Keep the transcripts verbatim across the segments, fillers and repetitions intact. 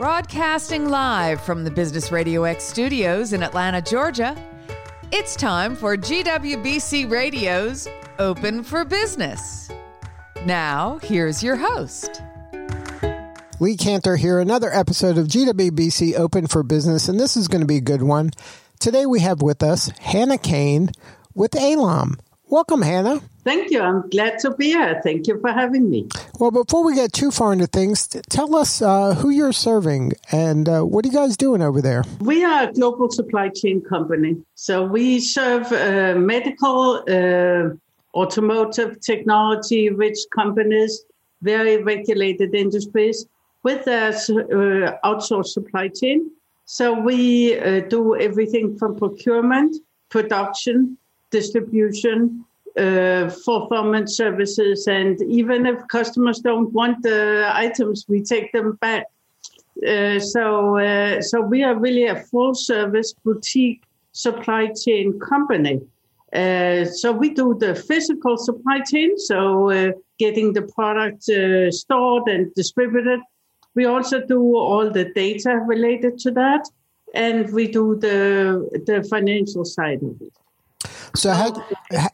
Broadcasting live from the Business Radio X studios in Atlanta, Georgia, it's time for G W B C Radio's Open for Business. Now, here's your host. Lee Cantor here, another episode of G W B C Open for Business, and this is going to be a good one. Today we have with us Hannah Cain with ALOM. Welcome, Hannah. Thank you. I'm glad to be here. Thank you for having me. Well, before we get too far into things, tell us uh, who you're serving and uh, what are you guys doing over there? We are a global supply chain company. So we serve uh, medical, uh, automotive, technology-rich companies, very regulated industries with an uh, outsourced supply chain. So we uh, do everything from procurement, production, distribution, Uh, fulfillment services, and even if customers don't want the items, we take them back. Uh, so, uh, so we are really a full-service boutique supply chain company. Uh, so we do the physical supply chain, so uh, getting the product uh, stored and distributed. We also do all the data related to that, and we do the the financial side of it. So how,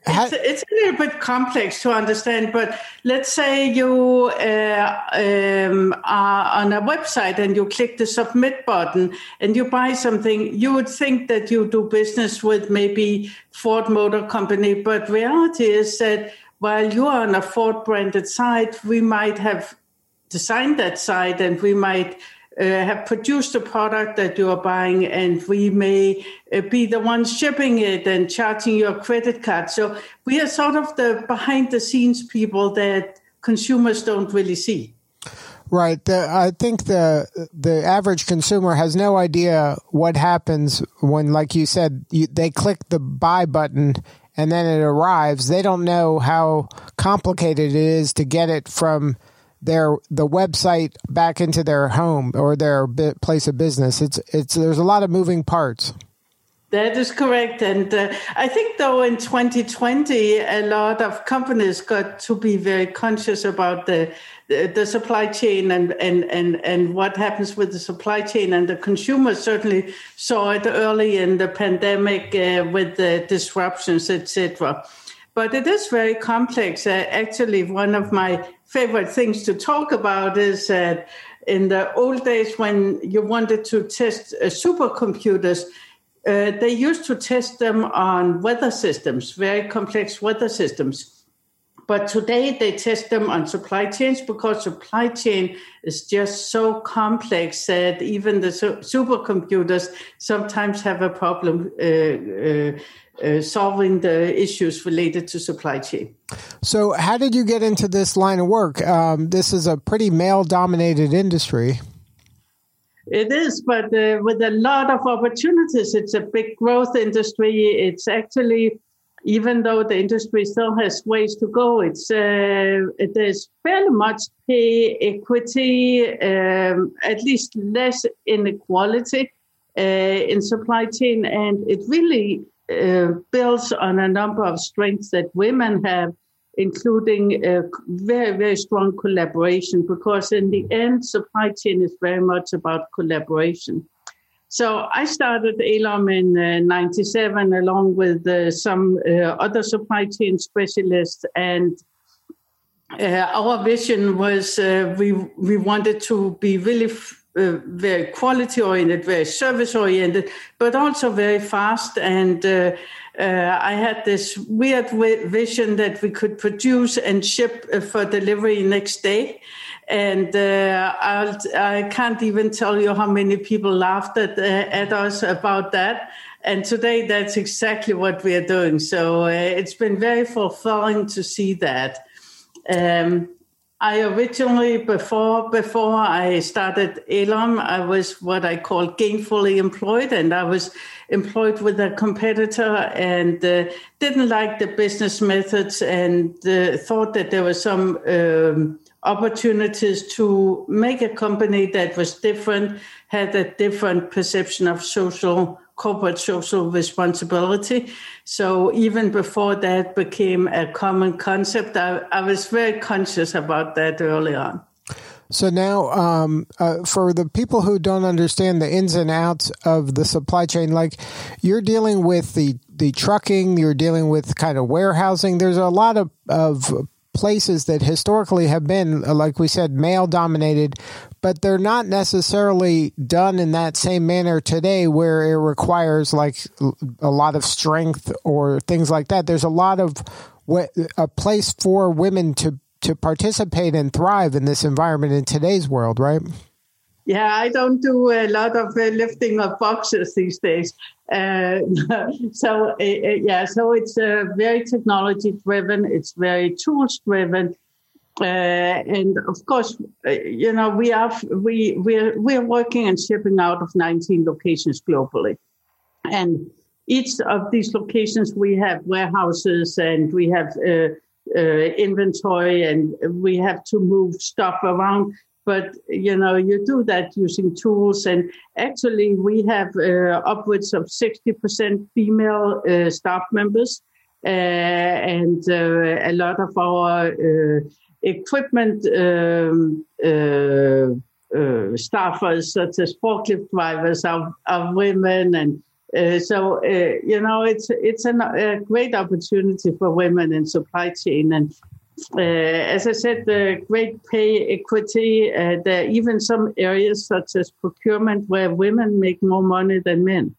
how, it's, it's a little bit complex to understand, but let's say you uh, um, are on a website and you click the submit button and you buy something. You would think that you do business with maybe Ford Motor Company, but reality is that while you are on a Ford branded site, we might have designed that site and we might Uh, have produced the product that you are buying, and we may uh, be the ones shipping it and charging your credit card. So we are sort of the behind-the-scenes people that consumers don't really see. Right. The, I think the the average consumer has no idea what happens when, like you said, you, they click the buy button and then it arrives. They don't know how complicated it is to get it from their the website back into their home or their bi- place of business. It's it's there's a lot of moving parts. That is correct, and uh, I think though in twenty twenty, a lot of companies got to be very conscious about the the, the supply chain and, and and and what happens with the supply chain, and the consumers certainly saw it early in the pandemic uh, with the disruptions, et cetera. But it is very complex. Uh, actually, one of my favorite things to talk about is that in the old days when you wanted to test uh, supercomputers, uh, they used to test them on weather systems, very complex weather systems. But today they test them on supply chains because supply chain is just so complex that even the su- supercomputers sometimes have a problem uh, uh, Uh, solving the issues related to supply chain. So how did you get into this line of work? Um, this is a pretty male-dominated industry. It is, but uh, with a lot of opportunities. It's a big growth industry. It's actually, even though the industry still has ways to go, it's uh, there's fairly much pay equity, um, at least less inequality uh, in supply chain, and it really Uh, builds on a number of strengths that women have, including uh, very, very strong collaboration, because in the end, supply chain is very much about collaboration. So I started ALOM in uh, ninety-seven, along with uh, some uh, other supply chain specialists, and uh, our vision was uh, we we wanted to be really f- Uh, very quality-oriented, very service-oriented, but also very fast. And uh, uh, I had this weird w- vision that we could produce and ship uh, for delivery next day. And uh, I'll, I can't even tell you how many people laughed at, uh, at us about that. And today, that's exactly what we are doing. So uh, it's been very fulfilling to see that. Um, I originally, before before I started ALOM, I was what I call gainfully employed, and I was employed with a competitor and uh, didn't like the business methods and uh, thought that there were some um, opportunities to make a company that was different, had a different perception of social corporate social responsibility. So even before that became a common concept, I, I was very conscious about that early on. So now, um, uh, for the people who don't understand the ins and outs of the supply chain, like you're dealing with the, the trucking, you're dealing with kind of warehousing. There's a lot of, of places that historically have been, like we said, male dominated, but they're not necessarily done in that same manner today where it requires like a lot of strength or things like that. There's a lot of a place for women to to participate and thrive in this environment in today's world, right? Yeah, I don't do a lot of uh, lifting of boxes these days. Uh, so, uh, yeah, so it's uh, very technology-driven. It's very tools-driven. Uh, and, of course, uh, you know, we are we, we're, we're working and shipping out of nineteen locations globally. And each of these locations, we have warehouses and we have uh, uh, inventory and we have to move stuff around. But, you know, you do that using tools. And actually, we have uh, upwards of sixty percent female uh, staff members. Uh, and uh, a lot of our uh, equipment um, uh, uh, staffers, such as forklift drivers, are, are women. And uh, so, uh, you know, it's it's an, a great opportunity for women in supply chain. And Uh, as I said, the great pay equity, uh, there are even some areas such as procurement where women make more money than men.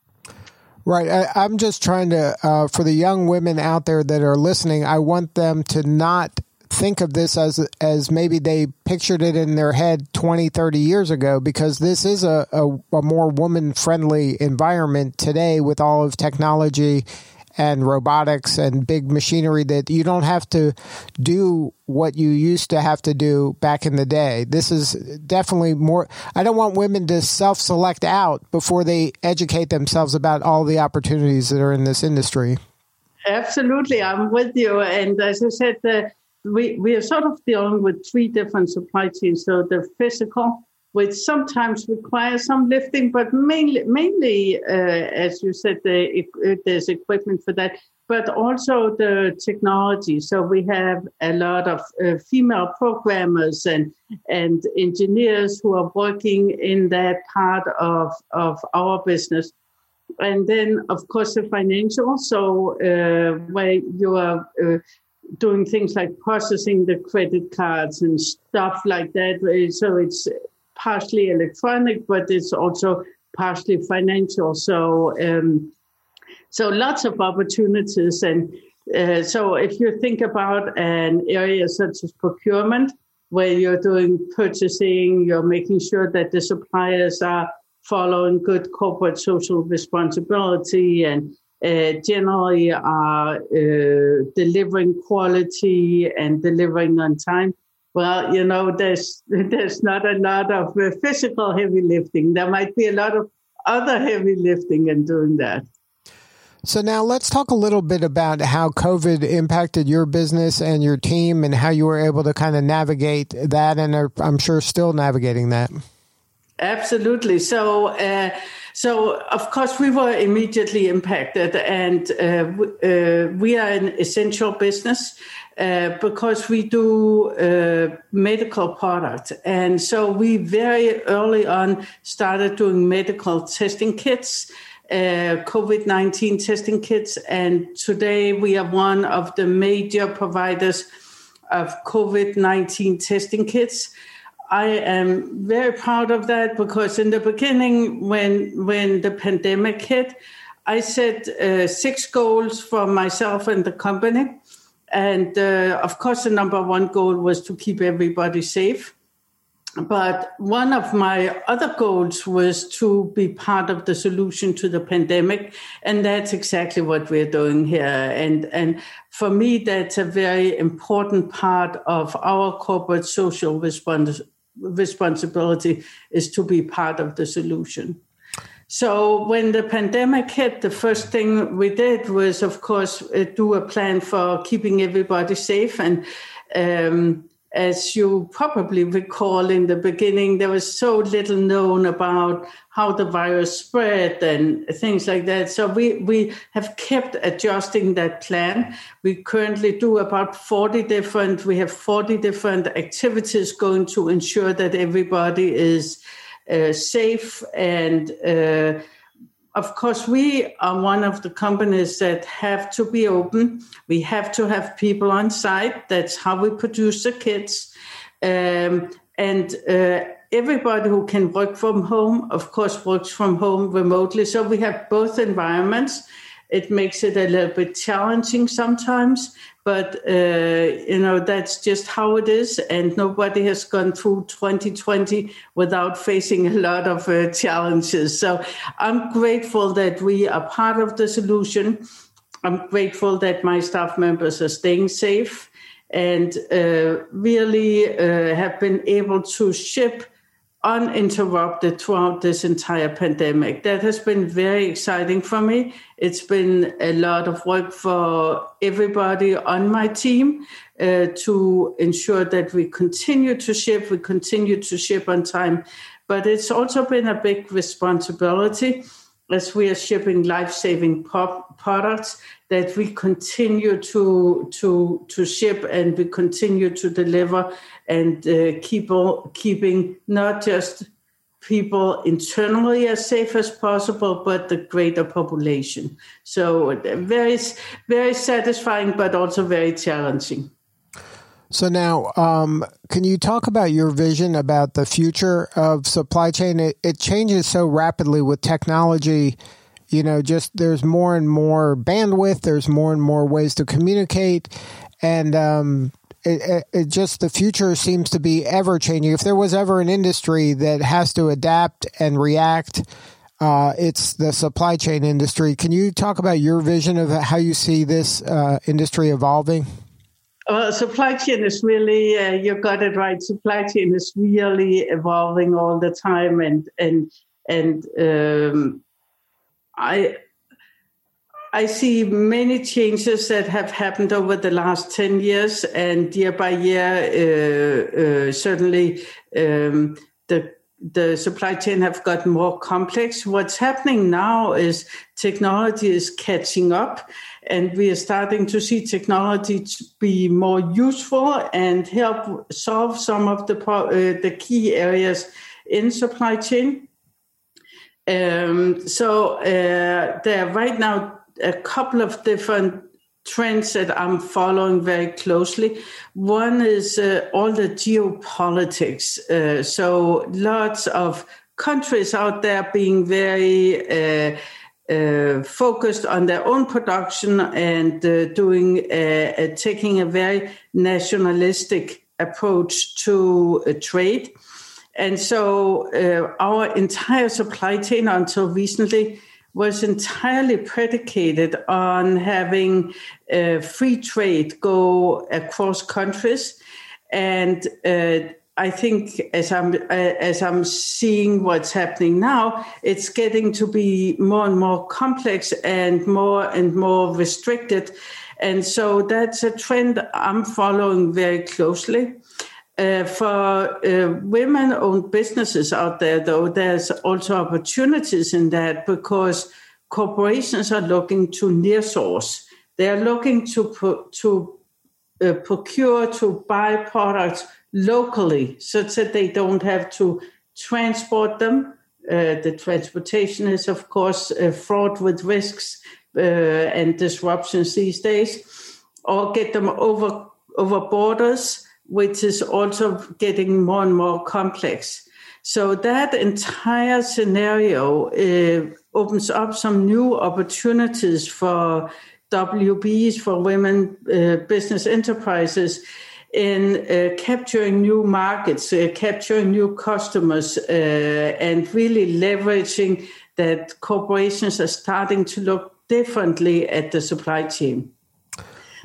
Right. I, I'm just trying to, uh, for the young women out there that are listening, I want them to not think of this as as maybe they pictured it in their head twenty, thirty years ago, because this is a, a, a more woman-friendly environment today with all of technology and robotics and big machinery that you don't have to do what you used to have to do back in the day. This is definitely more, I don't want women to self-select out before they educate themselves about all the opportunities that are in this industry. Absolutely. I'm with you. And as I said, uh, we, we are sort of dealing with three different supply chains. So the physical, which sometimes requires some lifting, but mainly, mainly uh, as you said, the, it, there's equipment for that, but also the technology. So we have a lot of uh, female programmers and, and engineers who are working in that part of, of our business. And then, of course, the financial, so uh, where you are uh, doing things like processing the credit cards and stuff like that. So it's partially electronic, but it's also partially financial. So, um, so lots of opportunities. And uh, so, if you think about an area such as procurement, where you're doing purchasing, you're making sure that the suppliers are following good corporate social responsibility and uh, generally are uh, delivering quality and delivering on time. Well, you know, there's there's not a lot of uh, physical heavy lifting. There might be a lot of other heavy lifting in doing that. So now let's talk a little bit about how COVID impacted your business and your team and how you were able to kind of navigate that and are, I'm sure still navigating that. Absolutely. So, uh, so of course, we were immediately impacted, and uh, w- uh, we are an essential business uh, because we do uh, medical products, and so we very early on started doing medical testing kits, uh, COVID nineteen testing kits, and today we are one of the major providers of COVID nineteen testing kits. I am very proud of that because in the beginning, when when the pandemic hit, I set uh, six goals for myself and the company. And uh, of course, the number one goal was to keep everybody safe. But one of my other goals was to be part of the solution to the pandemic. And that's exactly what we're doing here. And, and for me, that's a very important part of our corporate social respons- responsibility is to be part of the solution. So when the pandemic hit, the first thing we did was, of course, do a plan for keeping everybody safe. And um, as you probably recall in the beginning, there was so little known about how the virus spread and things like that. So we, we have kept adjusting that plan. We currently do about forty different, we have forty different activities going to ensure that everybody is uh, safe. And uh, of course, we are one of the companies that have to be open. We have to have people on site. That's how we produce the kits. Um, and uh, everybody who can work from home, of course, works from home remotely. So we have both environments. It makes it a little bit challenging sometimes, but, uh, you know, that's just how it is. And nobody has gone through twenty twenty without facing a lot of uh, challenges. So I'm grateful that we are part of the solution. I'm grateful that my staff members are staying safe and uh, really uh, have been able to ship uninterrupted throughout this entire pandemic. That has been very exciting for me. It's been a lot of work for everybody on my team uh, to ensure that we continue to ship, we continue to ship on time. But it's also been a big responsibility as we are shipping life-saving pop- products that we continue to, to, to ship and we continue to deliver and uh, keep all, keeping not just people internally as safe as possible, but the greater population. So very, very satisfying, but also very challenging. So now, um, can you talk about your vision about the future of supply chain? It, it changes so rapidly with technology. You know, just there's more and more bandwidth. There's more and more ways to communicate. And um, it, it just the future seems to be ever changing. If there was ever an industry that has to adapt and react, uh, it's the supply chain industry. Can you talk about your vision of how you see this uh, industry evolving? Well, supply chain is really, uh, you got it right, supply chain is really evolving all the time. And and and um, I I see many changes that have happened over the last ten years. And year by year, uh, uh, certainly um, the The supply chain have gotten more complex. What's happening now is technology is catching up and we are starting to see technology to be more useful and help solve some of the, uh, the key areas in supply chain. Um, so uh, there are right now a couple of different trends that I'm following very closely. One is uh, all the geopolitics. Uh, so lots of countries out there being very uh, uh, focused on their own production and uh, doing uh, uh, taking a very nationalistic approach to uh, trade. And so uh, our entire supply chain until recently was entirely predicated on having uh, free trade go across countries. And uh, I think as I'm, as I'm seeing what's happening now, it's getting to be more and more complex and more and more restricted. And so that's a trend I'm following very closely. Uh, for uh, women-owned businesses out there, though, there's also opportunities in that because corporations are looking to near-source. They're looking to pro- to uh, procure, to buy products locally such that they don't have to transport them. Uh, the transportation is, of course, uh, fraught with risks uh, and disruptions these days, or get them over over borders, which is also getting more and more complex. So that entire scenario uh, opens up some new opportunities for W B Es, for women uh, business enterprises, in uh, capturing new markets, uh, capturing new customers, uh, and really leveraging that corporations are starting to look differently at the supply chain.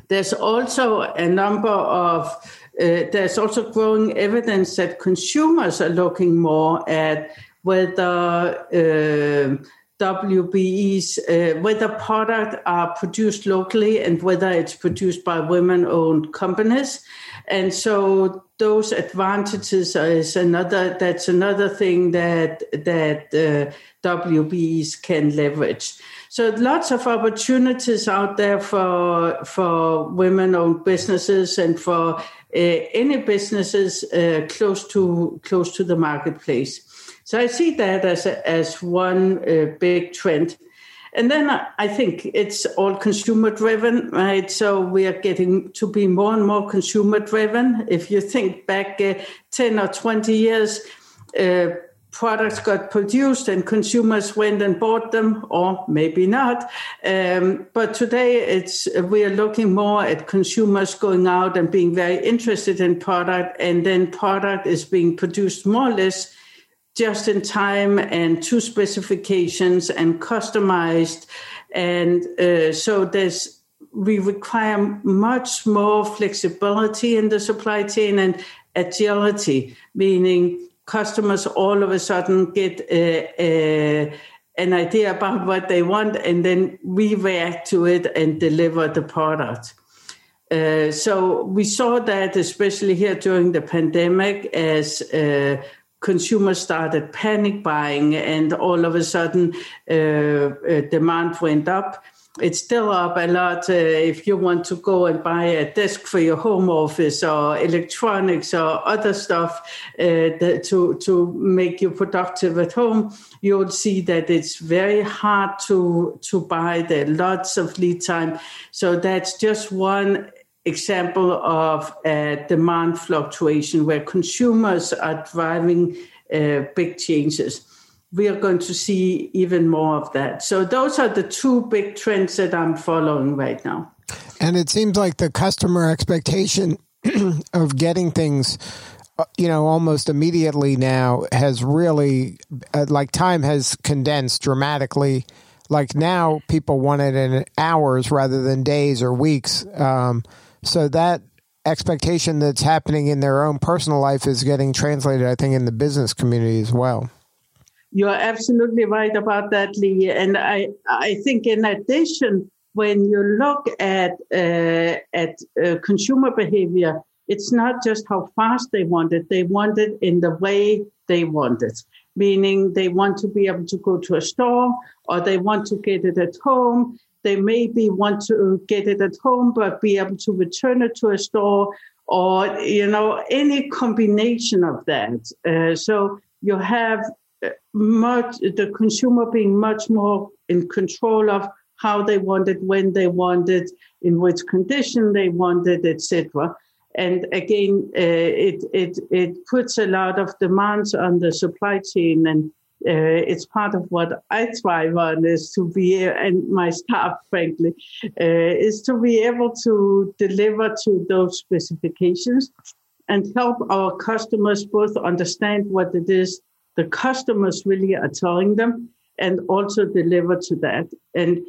There's also a number of Uh, there's also growing evidence that consumers are looking more at whether uh, W B Es, uh, whether products are produced locally and whether it's produced by women-owned companies. And so those advantages is another, that's another thing that, that uh, W B Es can leverage. So lots of opportunities out there for, for women-owned businesses and for uh, any businesses uh, close to, close to the marketplace. So I see that as a, as one uh, big trend. And then I think it's all consumer-driven, right? So we are getting to be more and more consumer-driven. If you think back uh, ten or twenty years, uh, products got produced and consumers went and bought them, or maybe not. Um, but today it's we are looking more at consumers going out and being very interested in product, and then product is being produced more or less just in time and to specifications and customized. And uh, so there's we require much more flexibility in the supply chain and agility, meaning customers all of a sudden get uh, uh, an idea about what they want, and then we react to it and deliver the product. Uh, so we saw that especially here during the pandemic as uh, consumers started panic buying, and all of a sudden uh, uh, demand went up. It's still up a lot. Uh, if you want to go and buy a desk for your home office or electronics or other stuff uh, that to, to make you productive at home, you'll see that it's very hard to, to buy. There are lots of lead time. So that's just one example of uh, demand fluctuation where consumers are driving uh, big changes. We are going to see even more of that. So those are the two big trends that I'm following right now. And it seems like the customer expectation of getting things, you know, almost immediately now has really, uh, like time has condensed dramatically. Like now people want it in hours rather than days or weeks. Um, so that expectation that's happening in their own personal life is getting translated, I think, in the business community as well. You're absolutely right about that, Lee. And I, I think in addition, when you look at uh, at uh, consumer behavior, it's not just how fast they want it. They want it in the way they want it, meaning they want to be able to go to a store or they want to get it at home. They maybe want to get it at home, but be able to return it to a store or, you know, any combination of that. Uh, so you have much the consumer being much more in control of how they want it, when they want it, in which condition they want it, et cetera. And again, uh, it it it puts a lot of demands on the supply chain, and uh, it's part of what I thrive on is to be and my staff, frankly, uh, is to be able to deliver to those specifications and help our customers both understand what it is the customers really are telling them and also deliver to that. And,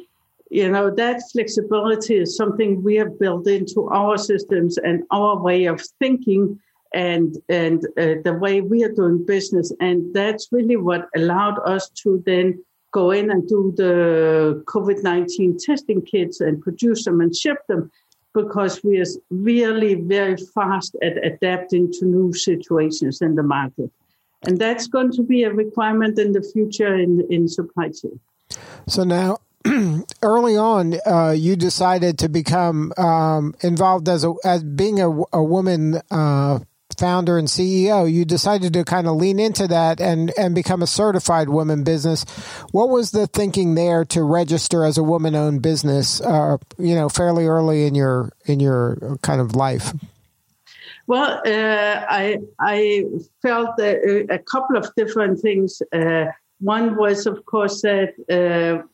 you know, that flexibility is something we have built into our systems and our way of thinking and and uh, the way we are doing business. And that's really what allowed us to then go in and do the COVID nineteen testing kits and produce them and ship them, because we are really very fast at adapting to new situations in the market. And that's going to be a requirement in the future in, in supply chain. So now, early on, uh, you decided to become um, involved as a, as being a, a woman uh, founder and C E O. You decided to kind of lean into that and, and become a certified woman business. What was the thinking there to register as a woman-owned business? Uh, you know, fairly early in your in your kind of life. Well, uh, I I felt a, a couple of different things. Uh, one was, of course, that uh,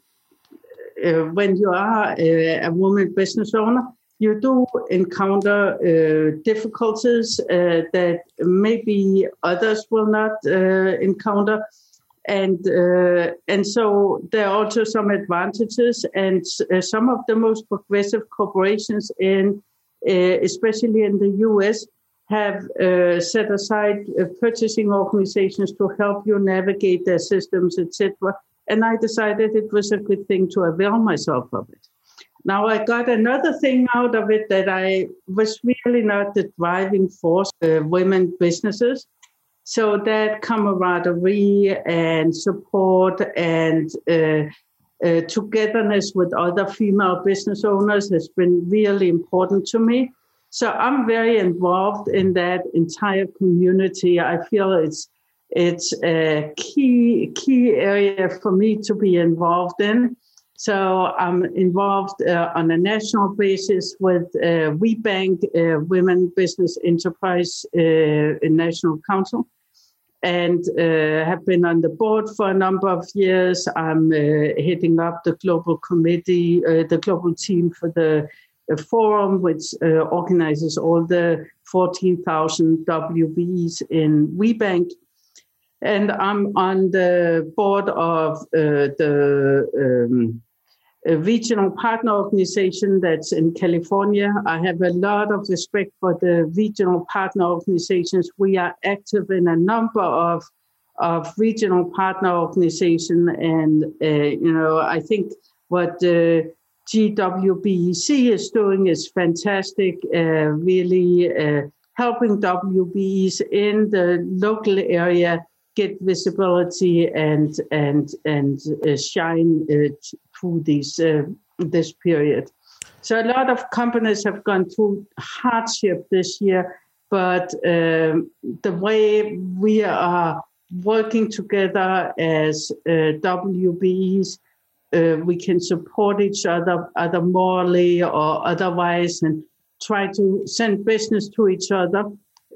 uh, when you are a, a woman business owner, you do encounter uh, difficulties uh, that maybe others will not uh, encounter, and uh, and so there are also some advantages, and uh, some of the most progressive corporations in, uh, especially in the U S, have uh, set aside uh, purchasing organizations to help you navigate their systems, et cetera, And I decided it was a good thing to avail myself of it. Now, I got another thing out of it that I was really not the driving force of women businesses. So that camaraderie and support and uh, uh, togetherness with other female business owners has been really important to me. So I'm very involved in that entire community. I feel it's it's a key key area for me to be involved in. So I'm involved uh, on a national basis with uh, WeBank, uh, Women Business Enterprise uh, National Council, and uh, have been on the board for a number of years. I'm uh, heading up the global committee, uh, the global team for the uh, forum, which uh, organizes all the fourteen thousand W B Es in WeBank. And I'm on the board of uh, the... Um, a regional partner organization that's in California. I have a lot of respect for the regional partner organizations. We are active in a number of of regional partner organizations. And, uh, you know, I think what uh, G W B E C is doing is fantastic, uh, really uh, helping W B Es in the local area get visibility and and and uh, shine uh, through these uh, this period. So a lot of companies have gone through hardship this year, but um, the way we are working together as uh, W B Es, uh, we can support each other, either morally or otherwise, and try to send business to each other.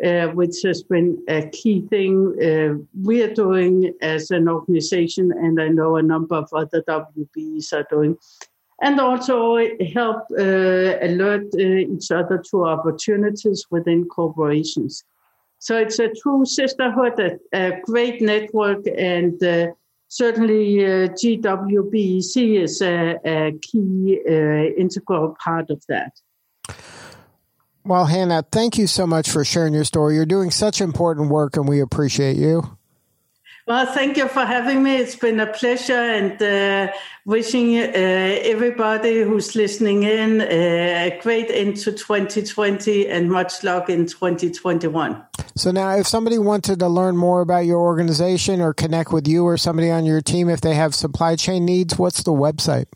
Uh, which has been a key thing uh, we are doing as an organization, and I know a number of other W B Es are doing. And also help uh, alert uh, each other to opportunities within corporations. So it's a true sisterhood, a, a great network, and uh, certainly uh, G W B E C is a, a key uh, integral part of that. Well, Hannah, thank you so much for sharing your story. You're doing such important work, and we appreciate you. Well, thank you for having me. It's been a pleasure, and uh, wishing uh, everybody who's listening in a great end to twenty twenty and much luck in twenty twenty-one. So now, if somebody wanted to learn more about your organization or connect with you or somebody on your team, if they have supply chain needs, what's the website?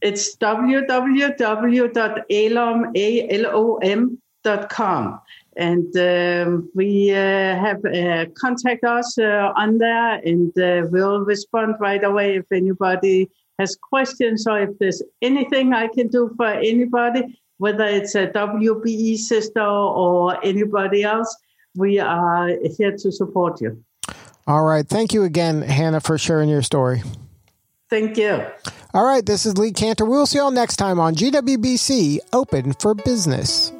It's w w w dot alom dot com. And um, we uh, have uh, contact us uh, on there, and uh, we'll respond right away if anybody has questions or if there's anything I can do for anybody, whether it's a W B E sister or anybody else. We are here to support you. All right. Thank you again, Hannah, for sharing your story. Thank you. All right, this is Lee Cantor. We'll see you all next time on G W B C Open for Business.